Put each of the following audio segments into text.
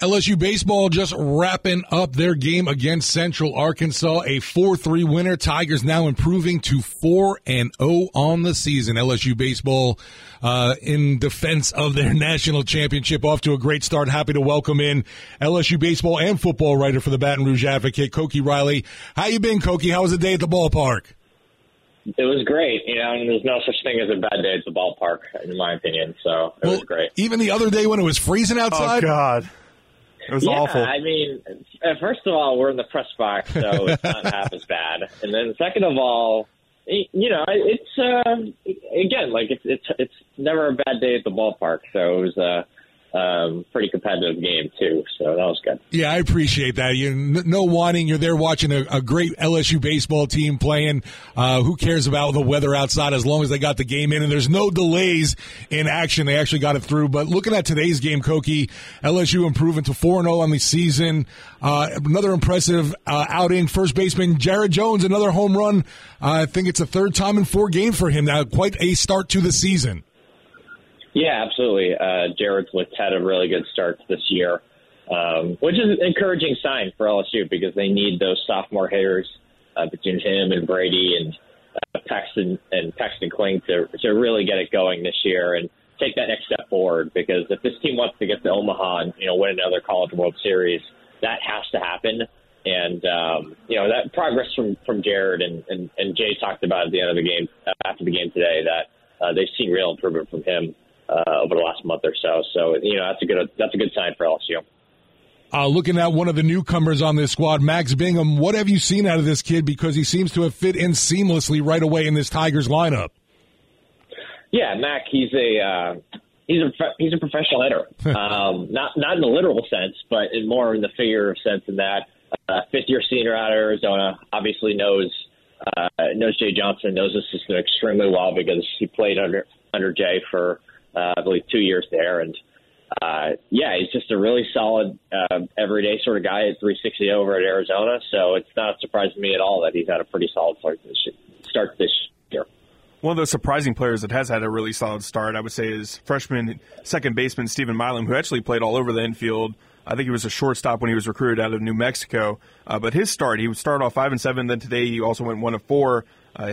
LSU baseball just wrapping up their game against Central Arkansas, a 4-3 winner. Tigers now improving to 4-0 on the season. LSU baseball in defense of their national championship, off to a great start. Happy to welcome in LSU baseball and football writer for the Baton Rouge Advocate, Koki Riley. How you been, Koki? How was the day at the ballpark? It was great, you know, and there's no such thing as a bad day at the ballpark, in my opinion, so it was great. Even the other day when it was freezing outside? Oh, God. It was awful. I mean, first of all, we're in the press box, so it's not half as bad. And then second of all, you know, it's, again, like, it's never a bad day at the ballpark, so it was pretty competitive game too, so that was good. Yeah, I appreciate that. You no whining. You're there watching a great LSU baseball team playing. Who cares about the weather outside as long as they got the game in, and there's no delays in action. They actually got it through. But looking at today's game, Koki, LSU improving to 4-0 on the season. Another impressive outing. First baseman Jared Jones, another home run. I think it's the third time in 4 games for him now. Quite a start to the season. Yeah, absolutely. Jared's had a really good start this year, which is an encouraging sign for LSU because they need those sophomore hitters between him and Brady and Paxton Kling to really get it going this year and take that next step forward. Because if this team wants to get to Omaha and, you know, win another College World Series, that has to happen. And, you know, that progress from Jared and Jay talked about at the end of the game, after the game today, that they've seen real improvement from him over the last month or so. So, you know, that's a good sign for LSU. Looking at one of the newcomers on this squad, Max Bingham, what have you seen out of this kid? Because he seems to have fit in seamlessly right away in this Tigers lineup. Yeah, Mac, he's a professional hitter. Not in the literal sense, but in more in the figurative sense in that. Fifth-year senior out of Arizona, obviously knows Jay Johnson, knows the system extremely well because he played under Jay for I believe 2 years there, and he's just a really solid everyday sort of guy at 360 over at Arizona. So it's not a surprise to me at all that he's had a pretty solid start this year. One of those surprising players that has had a really solid start, I would say, is freshman second baseman Steven Milam, who actually played all over the infield. I think he was a shortstop when he was recruited out of New Mexico. But his start, he would start off 5-7. Then today he also went 1-4.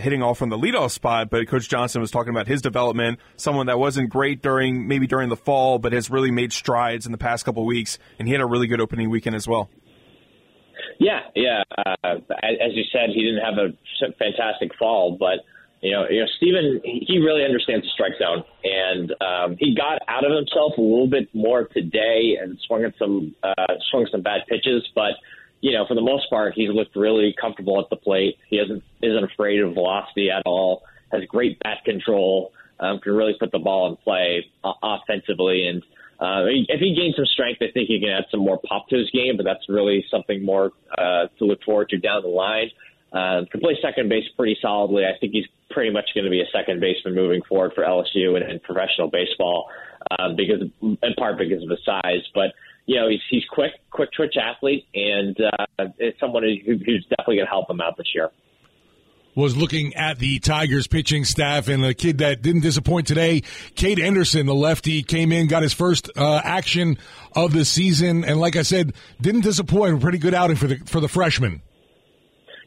Hitting off from the leadoff spot, but Coach Johnson was talking about his development, someone that wasn't great during the fall, but has really made strides in the past couple of weeks, and he had a really good opening weekend as well. Yeah. As you said, he didn't have a fantastic fall, but you know, Steven, he really understands the strike zone, and he got out of himself a little bit more today and swung some bad pitches, but you know, for the most part, he's looked really comfortable at the plate. He isn't afraid of velocity at all, has great bat control, can really put the ball in play offensively. And if he gains some strength, I think he can add some more pop to his game, but that's really something more to look forward to down the line. Can play second base pretty solidly. I think he's pretty much going to be a second baseman moving forward for LSU and professional baseball, in part because of his size. But you know, he's quick twitch athlete, and it's someone who's definitely going to help him out this year. Was looking at the Tigers pitching staff, and a kid that didn't disappoint today, Kade Anderson, the lefty, came in, got his first action of the season, and like I said, didn't disappoint. A pretty good outing for the freshman.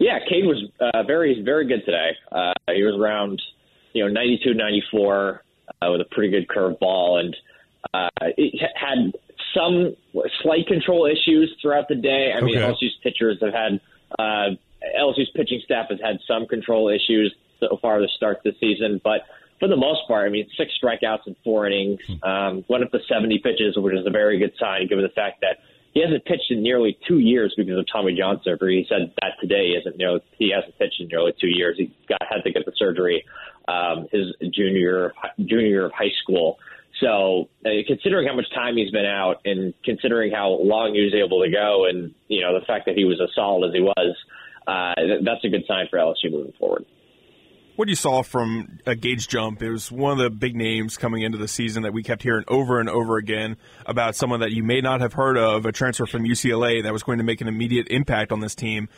Yeah, Kade was very, very good today. He was around 92, 94 with a pretty good curveball, and it had some slight control issues throughout the day. I mean, okay. LSU's pitching staff has had some control issues so far to start this season. But for the most part, I mean, 6 strikeouts in 4 innings, went up to 70 pitches, which is a very good sign given the fact that he hasn't pitched in nearly 2 years because of Tommy John surgery. He said that today he hasn't pitched in nearly 2 years. He had to get the surgery his junior of high school. So considering how much time he's been out and considering how long he was able to go and, you know, the fact that he was as solid as he was, that's a good sign for LSU moving forward. What you saw from Gage Jump, it was one of the big names coming into the season that we kept hearing over and over again about someone that you may not have heard of, a transfer from UCLA that was going to make an immediate impact on this team.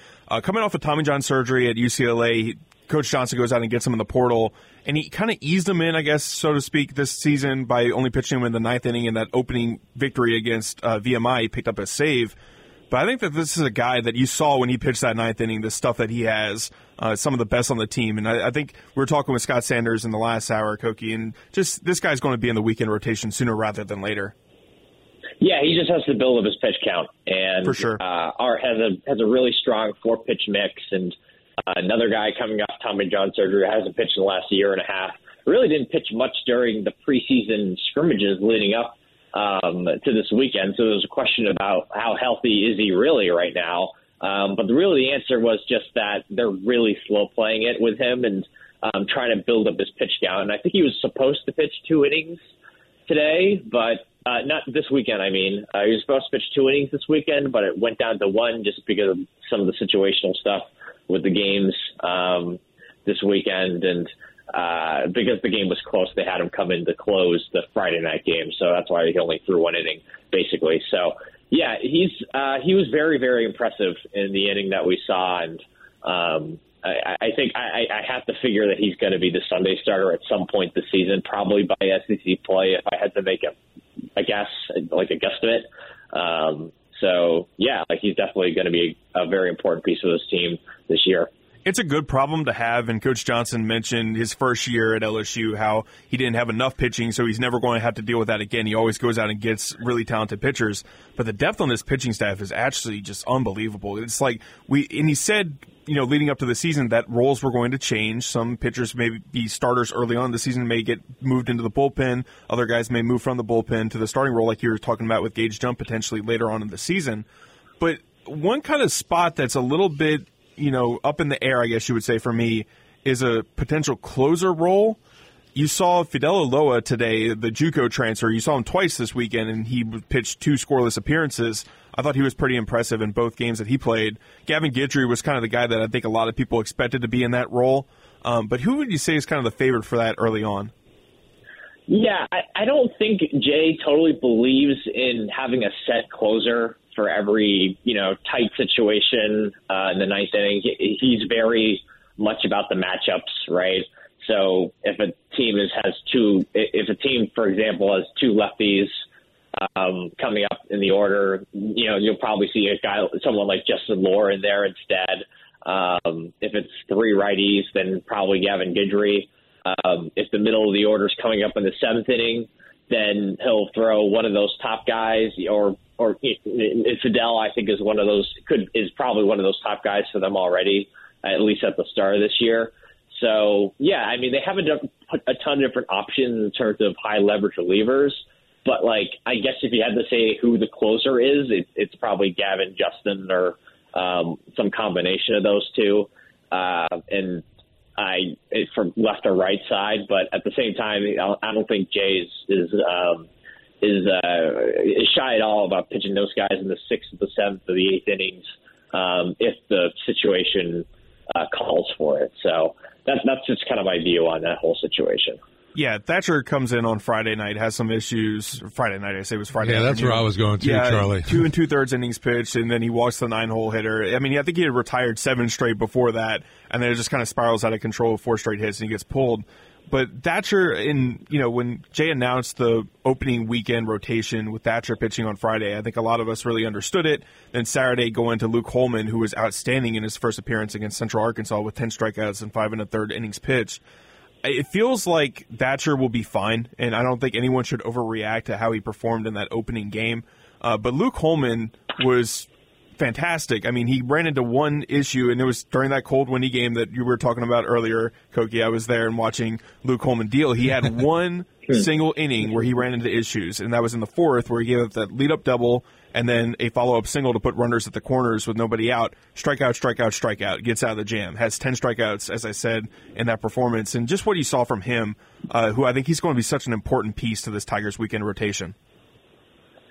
Coming off of Tommy John surgery at UCLA, Coach Johnson goes out and gets him in the portal, and he kind of eased him in, I guess, so to speak, this season by only pitching him in the ninth inning in that opening victory against VMI. He picked up a save. But I think that this is a guy that you saw when he pitched that ninth inning, the stuff that he has, some of the best on the team. And I think we were talking with Scott Sanders in the last hour, Koki, and just this guy's going to be in the weekend rotation sooner rather than later. Yeah, he just has to build up his pitch count. And for sure. Art has a really strong four-pitch mix. And another guy coming off Tommy John surgery, hasn't pitched in the last year and a half, really didn't pitch much during the preseason scrimmages leading up to this weekend. So there's a question about how healthy is he really right now. But really the answer was just that they're really slow playing it with him and trying to build up his pitch count. And I think he was supposed to pitch 2 innings today, but not this weekend. I mean, he was supposed to pitch 2 innings this weekend, but it went down to 1 just because of some of the situational stuff with the games this weekend. And because the game was close, they had him come in to close the Friday night game. So that's why he only threw 1 inning, basically. So, yeah, he was very, very impressive in the inning that we saw. And I think I have to figure that he's going to be the Sunday starter at some point this season, probably by SEC play, if I had to make a guesstimate. So, yeah, he's definitely going to be a very important piece of this team this year. It's a good problem to have, and Coach Johnson mentioned his first year at LSU, how he didn't have enough pitching, so he's never going to have to deal with that again. He always goes out and gets really talented pitchers, but the depth on this pitching staff is actually just unbelievable. It's like and he said, you know, leading up to the season that roles were going to change. Some pitchers may be starters early on in the season, may get moved into the bullpen. Other guys may move from the bullpen to the starting role, like you were talking about with Gage Jump potentially later on in the season. But one kind of spot that's a little bit, you know, up in the air, I guess you would say, for me, is a potential closer role. You saw Fidel Ulloa today, the JUCO transfer. You saw him twice this weekend, and he pitched 2 scoreless appearances. I thought he was pretty impressive in both games that he played. Gavin Guidry was kind of the guy that I think a lot of people expected to be in that role. But who would you say is kind of the favorite for that early on? Yeah, I don't think Jay totally believes in having a set closer for every, you know, tight situation in the ninth inning. He's very much about the matchups, right? So if a team, for example, has 2 lefties coming up in the order, you know, you'll probably see someone like Justin Moore in there instead. If it's 3 righties, then probably Gavin Guidry. If the middle of the order is coming up in the 7th inning, then he'll throw one of those top guys, or Fidel, I think, is probably one of those top guys for them already, at least at the start of this year. So, yeah, I mean, they haven't put a ton of different options in terms of high leverage relievers, but I guess if you had to say who the closer is, it's probably Gavin, Justin, or some combination of those two, and from left or right side. But at the same time, I don't think Jay is shy at all about pitching those guys in the 6th, the 7th, or the 8th innings if the situation calls for it. So that's just kind of my view on that whole situation. Yeah, Thatcher comes in on Friday night, has some issues. Friday night, I say it was Friday night. Yeah, that's where I was going to, Charlie. 2 2/3 innings pitched, and then he walks the 9-hole hitter. I mean, I think he had retired 7 straight before that, and then it just kind of spirals out of control with 4 straight hits, and he gets pulled. But Thatcher, when Jay announced the opening weekend rotation with Thatcher pitching on Friday, I think a lot of us really understood it. Then Saturday, going to Luke Holman, who was outstanding in his first appearance against Central Arkansas with 10 strikeouts and 5 1/3 innings pitched. It feels like Thatcher will be fine, and I don't think anyone should overreact to how he performed in that opening game. But Luke Holman was fantastic. I mean, he ran into one issue, and it was during that cold, windy game that you were talking about earlier, Koki. I was there and watching Luke Holman deal. He had one single inning where he ran into issues, and that was in the fourth where he gave up that lead-up double and then a follow-up single to put runners at the corners with nobody out. Strikeout, gets out of the jam, has 10 strikeouts, as I said, in that performance. And just what you saw from him, who I think he's going to be such an important piece to this Tigers weekend rotation.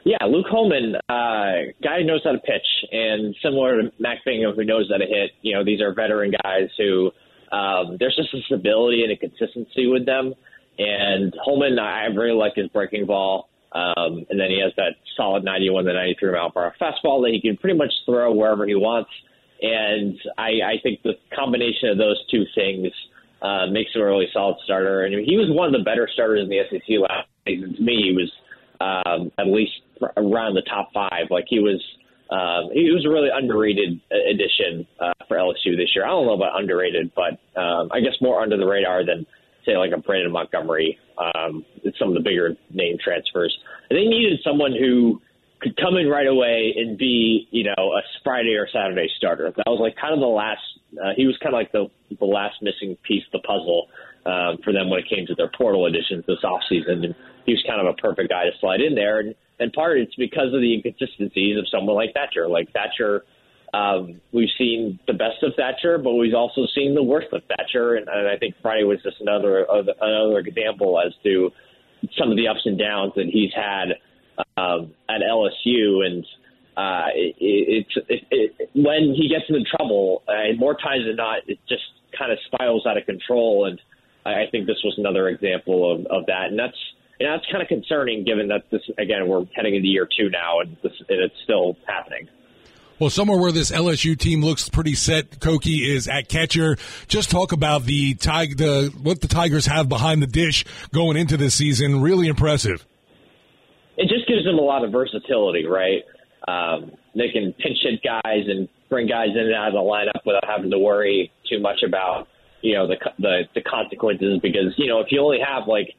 Yeah, Luke Holman, guy who knows how to pitch, and similar to Max Bingham, who knows how to hit. You know, these are veteran guys who there's just a stability and a consistency with them. And Holman, I really like his breaking ball. And then he has that solid 91 to 93 mile per hour fastball that he can pretty much throw wherever he wants. And I think the combination of those two things makes him a really solid starter. And he was one of the better starters in the SEC last season. To me, he was at least around the top five. Like he was a really underrated addition for LSU this year. I don't know about underrated, but I guess more under the radar than, say, like a Brandon Montgomery, some of the bigger name transfers. And they needed someone who could come in right away and be, you know, a Friday or Saturday starter. That was like kind of the last. He was kind of like the last missing piece of the puzzle for them when it came to their portal additions this offseason. And he was kind of a perfect guy to slide in there. And part of it's because of the inconsistencies of someone like Thatcher. We've seen the best of Thatcher, but we've also seen the worst of Thatcher. And I think Friday was just another example as to some of the ups and downs that he's had at LSU. And when he gets into trouble, more times than not, it just kind of spirals out of control. And I think this was another example of that. And that's kind of concerning, given that this, again, we're heading into year two now, and it's still happening. Well, somewhere where this LSU team looks pretty set, Koki, is at catcher. Just talk about what the Tigers have behind the dish going into this season. Really impressive. It just gives them a lot of versatility, right? They can pinch hit guys and bring guys in and out of the lineup without having to worry too much about, you know, the consequences. Because, you know, if you only have like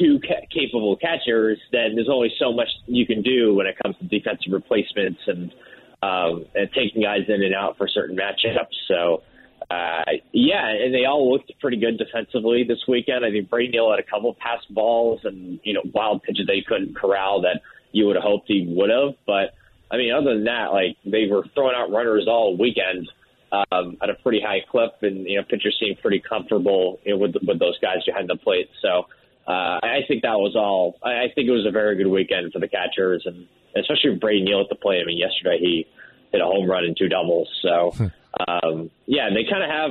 two capable catchers, then there's only so much you can do when it comes to defensive replacements and taking guys in and out for certain matchups. So, and they all looked pretty good defensively this weekend. I think Brady Neal had a couple of pass balls and, you know, wild pitches that he couldn't corral that you would have hoped he would have. But, I mean, other than that, like, they were throwing out runners all weekend at a pretty high clip, and, you know, pitchers seemed pretty comfortable, you know, with those guys behind the plate. So I think that was all. I think it was a very good weekend for the catchers, and especially with Brady Neal at the plate. I mean, yesterday he hit a home run and two doubles. So, they kind of have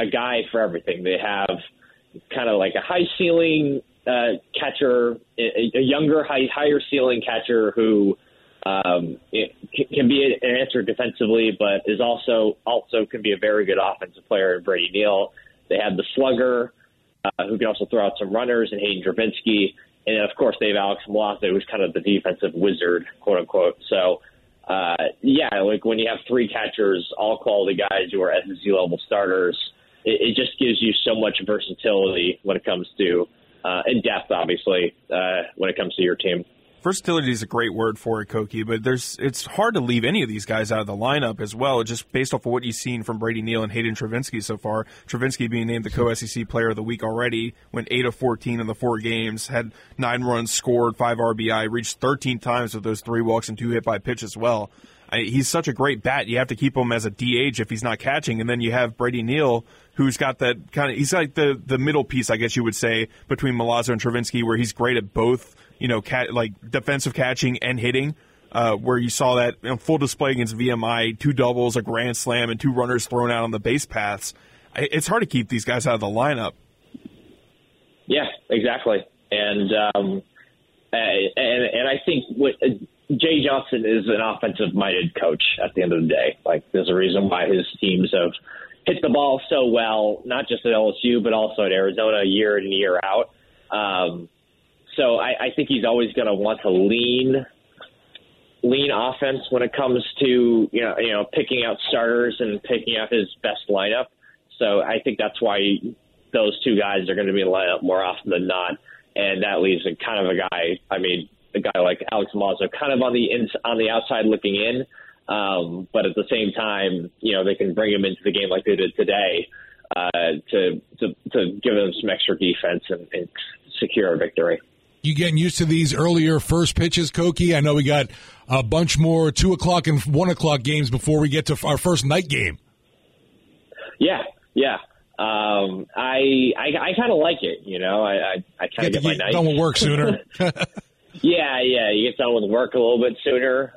a guy for everything. They have kind of like a high ceiling catcher, a younger, higher ceiling catcher who can be an answer defensively, but is also can be a very good offensive player in Brady Neal. They have the slugger who can also throw out some runners, and Hayden Drabinski. And then, of course, they have Alex Milose, who's kind of the defensive wizard, quote unquote. So, when you have three catchers, all quality guys who are SEC level starters, it just gives you so much versatility when it comes to, and depth, obviously, when it comes to your team. Versatility is a great word for it, Koki, but it's hard to leave any of these guys out of the lineup as well, just based off of what you've seen from Brady Neal and Hayden Drabinski so far. Drabinski being named the co-SEC player of the week already, went 8 of 14 in the four games, had 9 runs scored, 5 RBI, reached 13 times with those 3 walks and 2 hit-by-pitch as well. He's such a great bat. You have to keep him as a DH if he's not catching. And then you have Brady Neal, who's got that kind of – he's like the middle piece, I guess you would say, between Milazzo and Drabinski, where he's great at both, you know, defensive catching and hitting, where you saw that on full display against VMI, 2 doubles, a grand slam, and 2 runners thrown out on the base paths. It's hard to keep these guys out of the lineup. Yeah, exactly. And I think what – Jay Johnson is an offensive-minded coach at the end of the day. Like, there's a reason why his teams have hit the ball so well, not just at LSU, but also at Arizona year in and year out. So I think he's always going to want to lean offense when it comes to, you know, picking out starters and picking out his best lineup. So I think that's why those two guys are going to be in the lineup more often than not. And that leaves a kind of a guy, I mean, a guy like Alex Milose, kind of on the outside looking in, but at the same time, you know, they can bring him into the game like they did today to give him some extra defense and secure a victory. You getting used to these earlier first pitches, Koki? I know we got a bunch more 2 o'clock and 1 o'clock games before we get to our first night game. Yeah. I kind of like it, you know. I kind of get my night. Done with work sooner. Yeah. You get done with work a little bit sooner.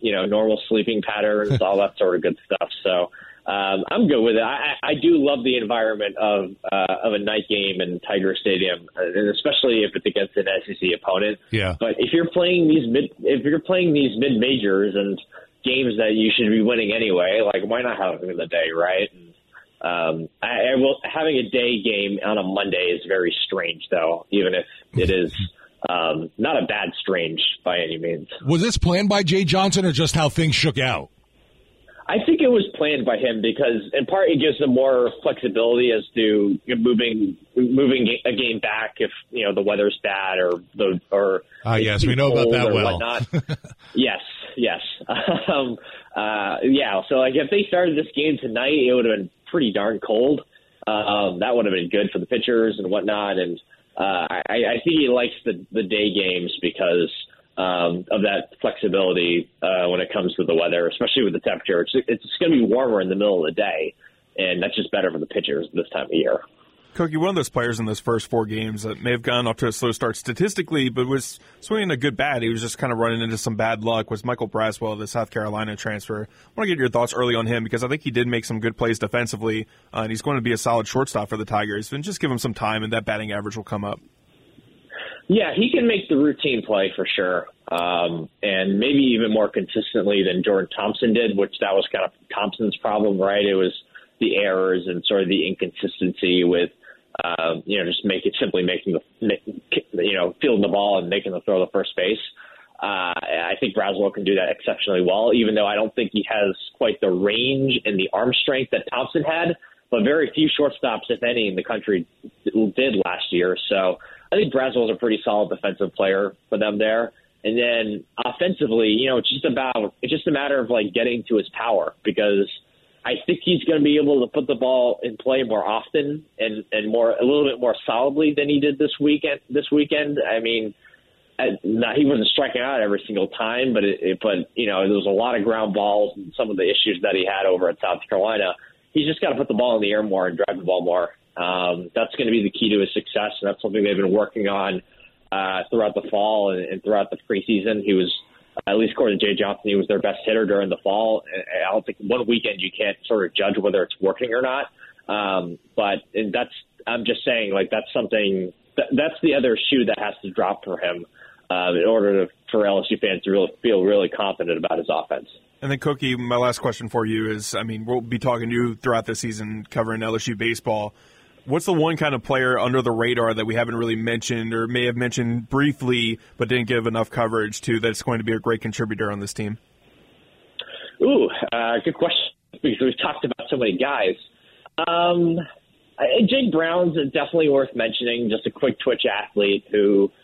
You know, normal sleeping patterns, all that sort of good stuff. So I'm good with it. I do love the environment of a night game in Tiger Stadium, and especially if it's against an SEC opponent. Yeah. But if you're playing these mid majors and games that you should be winning anyway, like why not have them in the day, right? Having a day game on a Monday is very strange, though, even if it is not a bad strange by any means. Was this planned by Jay Johnson or just how things shook out? I think it was planned by him because, in part, it gives them more flexibility as to moving a game back if you know the weather's bad or we know about that well. Yes. So, like if they started this game tonight, it would have been pretty darn cold. That would have been good for the pitchers and whatnot. And I think he likes the day games because of that flexibility when it comes to the weather, especially with the temperature. It's going to be warmer in the middle of the day, and that's just better for the pitchers this time of year. Koki, one of those players in those first four games that may have gone off to a slow start statistically, but was swinging a good bat. He was just kind of running into some bad luck. Was Michael Braswell, the South Carolina transfer? I want to get your thoughts early on him because I think he did make some good plays defensively, and he's going to be a solid shortstop for the Tigers. And just give him some time, and that batting average will come up. Yeah, he can make the routine play for sure, and maybe even more consistently than Jordan Thompson did, which that was kind of Thompson's problem, right? It was the errors and sort of the inconsistency with fielding the ball and making the throw to first base. I think Braswell can do that exceptionally well, even though I don't think he has quite the range and the arm strength that Thompson had. But very few shortstops, if any, in the country did last year. So I think Braswell's a pretty solid defensive player for them there. And then offensively, you know, it's just a matter of like getting to his power because I think he's going to be able to put the ball in play more often and a little bit more solidly than he did this weekend. I mean, he wasn't striking out every single time, but you know, there was a lot of ground balls and some of the issues that he had over at South Carolina. He's just got to put the ball in the air more and drive the ball more. That's going to be the key to his success, and that's something they've been working on throughout the fall and throughout the preseason. He was, at least according to Jay Johnson, he was their best hitter during the fall. I don't think one weekend you can't sort of judge whether it's working or not. I'm just saying, like that's the other shoe that has to drop for him in order for LSU fans to really feel really confident about his offense. And then, Koki, my last question for you is, I mean, we'll be talking to you throughout the season covering LSU baseball. What's the one kind of player under the radar that we haven't really mentioned or may have mentioned briefly but didn't give enough coverage to that's going to be a great contributor on this team? Ooh, good question because we've talked about so many guys. Jake Brown's definitely worth mentioning, just a quick twitch athlete who –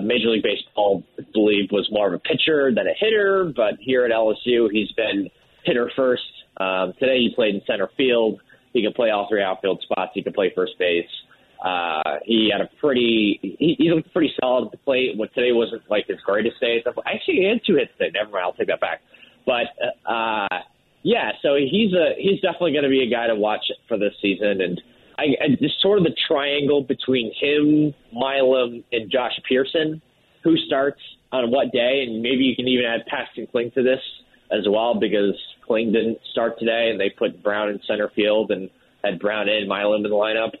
Major League Baseball, I believe, was more of a pitcher than a hitter, but here at LSU, he's been hitter first. Today he played in center field. He can play all three outfield spots. He can play first base. He looked pretty solid at the plate. What today wasn't like his greatest day. Actually, he had 2 hits today. Never mind, I'll take that back. But so he's definitely going to be a guy to watch for this season, and just sort of the triangle between him, Milam, and Josh Pearson, who starts on what day, and maybe you can even add Paxton Kling to this as well because Kling didn't start today, and they put Brown in center field and had Brown and Milam in the lineup.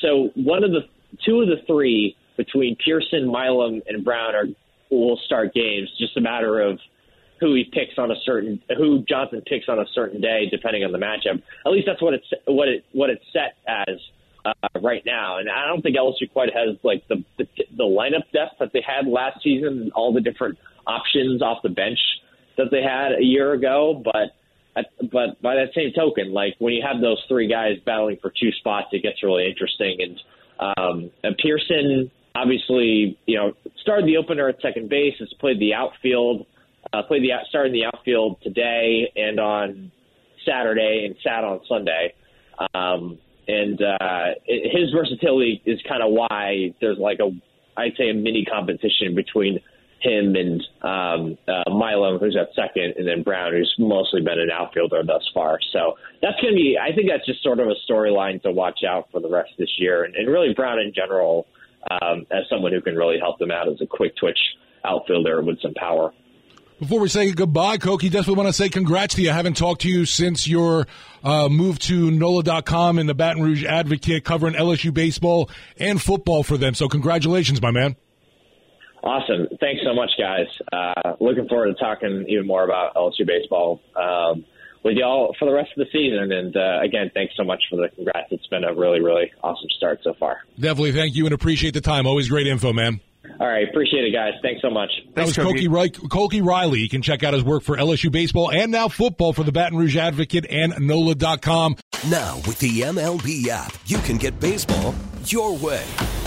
Two of the three between Pearson, Milam, and Brown will start games. Just a matter of who Johnson picks on a certain day, depending on the matchup. At least that's what it's set as right now. And I don't think LSU quite has like the lineup depth that they had last season, all the different options off the bench that they had a year ago. But by that same token, like when you have those three guys battling for 2 spots, it gets really interesting. And Pearson obviously, you know, started the opener at second base, has played the outfield. Started in the outfield today and on Saturday and sat on Sunday. And his versatility is kind of why there's like a, I'd say, a mini competition between him and Milam, who's at second, and then Brown, who's mostly been an outfielder thus far. So that's going to be, I think that's just sort of a storyline to watch out for the rest of this year. And really Brown in general as someone who can really help them out as a quick twitch outfielder with some power. Before we say goodbye, Koki, definitely want to say congrats to you. I haven't talked to you since your move to NOLA.com and the Baton Rouge Advocate, covering LSU baseball and football for them. So congratulations, my man. Awesome. Thanks so much, guys. Looking forward to talking even more about LSU baseball with y'all for the rest of the season. And, again, thanks so much for the congrats. It's been a really, really awesome start so far. Definitely. Thank you and appreciate the time. Always great info, man. All right, appreciate it, guys. Thanks so much. That was Koki Riley. You can check out his work for LSU baseball and now football for the Baton Rouge Advocate and NOLA.com. Now with the MLB app, you can get baseball your way.